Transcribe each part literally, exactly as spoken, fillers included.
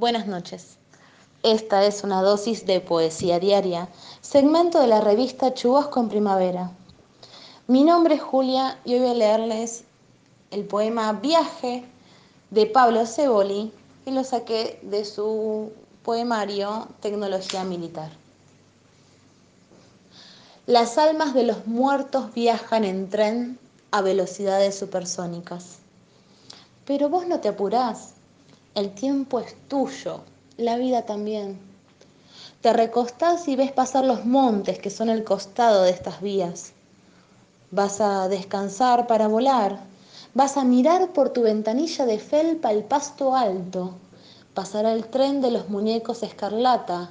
Buenas noches. Esta es una dosis de poesía diaria, segmento de la revista Chubasco en Primavera. Mi nombre es Julia y hoy voy a leerles el poema Viaje de Pablo Sevoli, que lo saqué de su poemario Tecnología Militar. Las almas de los muertos viajan en tren a velocidades supersónicas. Pero vos no te apurás. El tiempo es tuyo, la vida también. Te recostás y ves pasar los montes que son el costado de estas vías. Vas a descansar para volar. Vas a mirar por tu ventanilla de felpa el pasto alto. Pasará el tren de los muñecos escarlata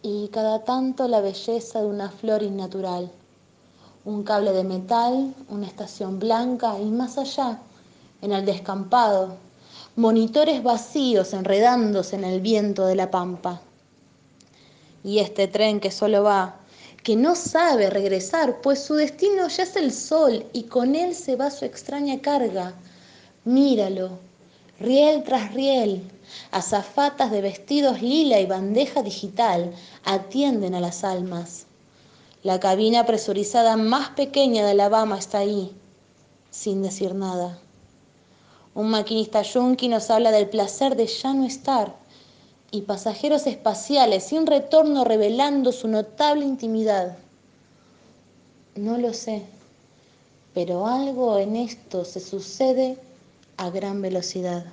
y cada tanto la belleza de una flor innatural. Un cable de metal, una estación blanca y más allá, en el descampado, monitores vacíos enredándose en el viento de la pampa. Y este tren que solo va, que no sabe regresar, pues su destino ya es el sol y con él se va su extraña carga. Míralo, riel tras riel, azafatas de vestidos lila y bandeja digital atienden a las almas. La cabina presurizada más pequeña de Alabama está ahí, sin decir nada. Un maquinista yunqui nos habla del placer de ya no estar y pasajeros espaciales sin retorno revelando su notable intimidad. No lo sé, pero algo en esto se sucede a gran velocidad.